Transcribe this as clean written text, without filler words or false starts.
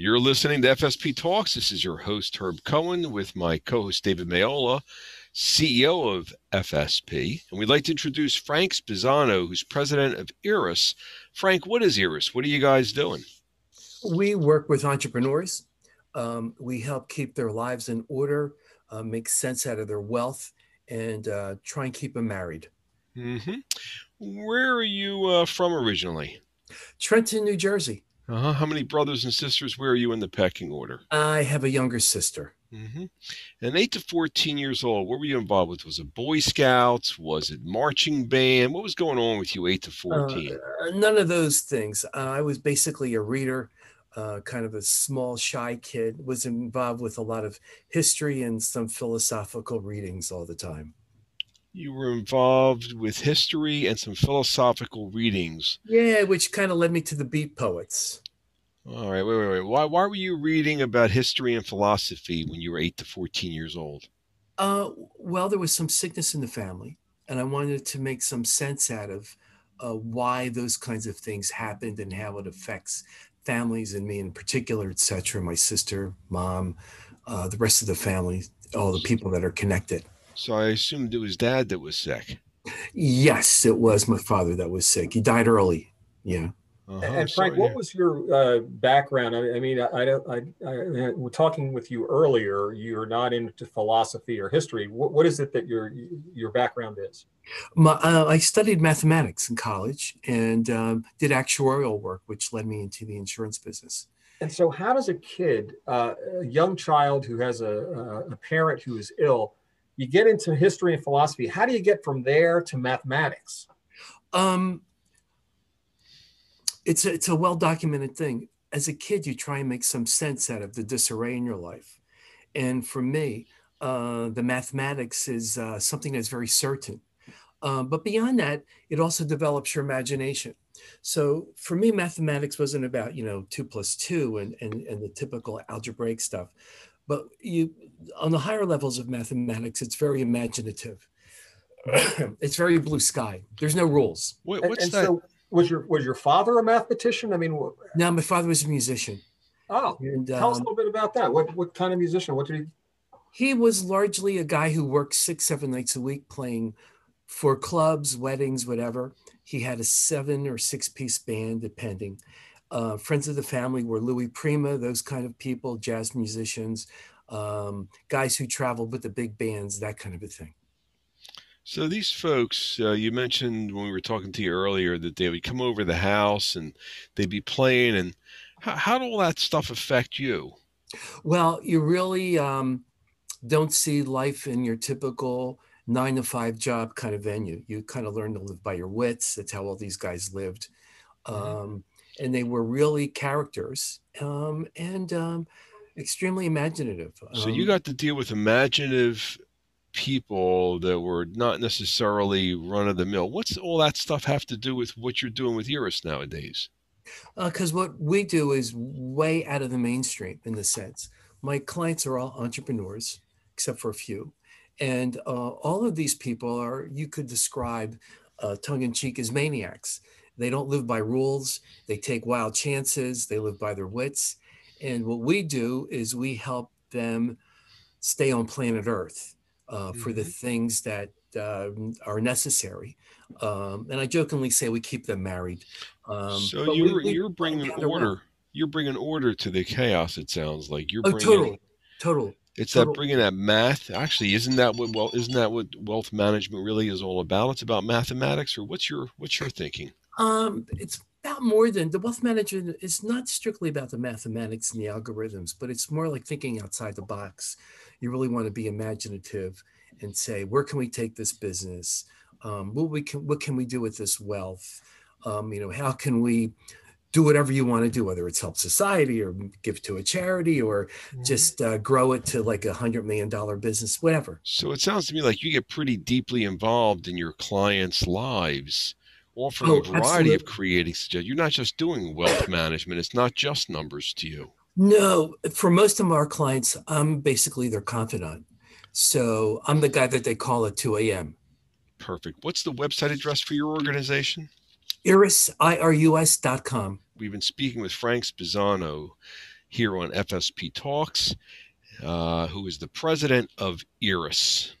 You're listening to FSP Talks. This is your host, Herb Cohen, with my co-host, David Mayola, CEO of FSP. And we'd like to introduce Frank Spisano, who's president of Irus. Frank, what is Irus? What are you guys doing? We work with entrepreneurs. We help keep their lives in order, make sense out of their wealth, and try and keep them married. Mm-hmm. Where are you from originally? Trenton, New Jersey. Uh-huh. How many brothers and sisters? Where are you in the pecking order? I have a younger sister. Mm-hmm. And 8 to 14 years old, what were you involved with? Was it Boy Scouts? Was it marching band? What was going on with you 8 to 14? None of those things. I was basically a reader, kind of a small, shy kid, was involved with a lot of history and some philosophical readings all the time. You were involved with history and some philosophical readings. Yeah, which kind of led me to the Beat Poets. All right, wait. Why were you reading about history and philosophy when you were 8 to 14 years old? Well, there was some sickness in the family, and I wanted to make some sense out of why those kinds of things happened and how it affects families and me in particular, et cetera, my sister, mom, the rest of the family, all the people that are connected. So I assumed it was Dad that was sick. Yes, it was my father that was sick. He died early. Yeah. Uh-huh, and Frank, what was your background? I mean, talking with you earlier, you're not into philosophy or history. What is it that your background is? I studied mathematics in college and did actuarial work, which led me into the insurance business. And so how does a kid, a young child who has a parent who is ill, you get into history and philosophy. How do you get from there to mathematics? It's a well-documented thing. As a kid, you try and make some sense out of the disarray in your life. And for me, the mathematics is something that's very certain. But beyond that, it also develops your imagination. So for me, mathematics wasn't about, 2 plus 2 and the typical algebraic stuff. But on the higher levels of mathematics, it's very imaginative. It's very blue sky. There's no rules. Wait, what's that? So was your father a mathematician? I mean, no, my father was a musician. Oh, and, tell us a little bit about that. What kind of musician? What did he? He was largely a guy who worked 6-7 nights a week playing for clubs, weddings, whatever. He had a 7- or 6-piece band, depending. Friends of the family were Louis Prima, those kind of people, jazz musicians, guys who traveled with the big bands, that kind of a thing. So these folks, you mentioned when we were talking to you earlier that they would come over the house and they'd be playing. And how did all that stuff affect you? Well, you really don't see life in your typical 9-to-5 job kind of venue. You kind of learn to live by your wits. That's how all these guys lived. And they were really characters and extremely imaginative. So you got to deal with imaginative people that were not necessarily run-of-the-mill. What's all that stuff have to do with what you're doing with Irus nowadays? Because what we do is way out of the mainstream in the sense. My clients are all entrepreneurs, except for a few. And all of these people are, you could describe tongue-in-cheek as maniacs. They don't live by rules. They take wild chances. They live by their wits. And what we do is we help them stay on planet Earth for the things that are necessary. And I jokingly say we keep them married. So you're bringing order. You're bringing order to the chaos, it sounds like. You're bringing, total. It's that bringing that math. Actually, isn't that what wealth management really is all about? It's about mathematics, or what's your thinking? It's about more than the wealth management. It's not strictly about the mathematics and the algorithms, but it's more like thinking outside the box. You really want to be imaginative and say, where can we take this business? What can we do with this wealth? How can we do whatever you want to do, whether it's help society or give to a charity or just grow it to like $100 million business, whatever. So it sounds to me like you get pretty deeply involved in your clients' lives, offering a variety of creating suggestions. You're not just doing wealth management. It's not just numbers to you. No, for most of our clients, I'm basically their confidant. So I'm the guy that they call at 2 a.m. Perfect. What's the website address for your organization? Irus.com. We've been speaking with Frank Spisano, here on FSP Talks, who is the president of Irus.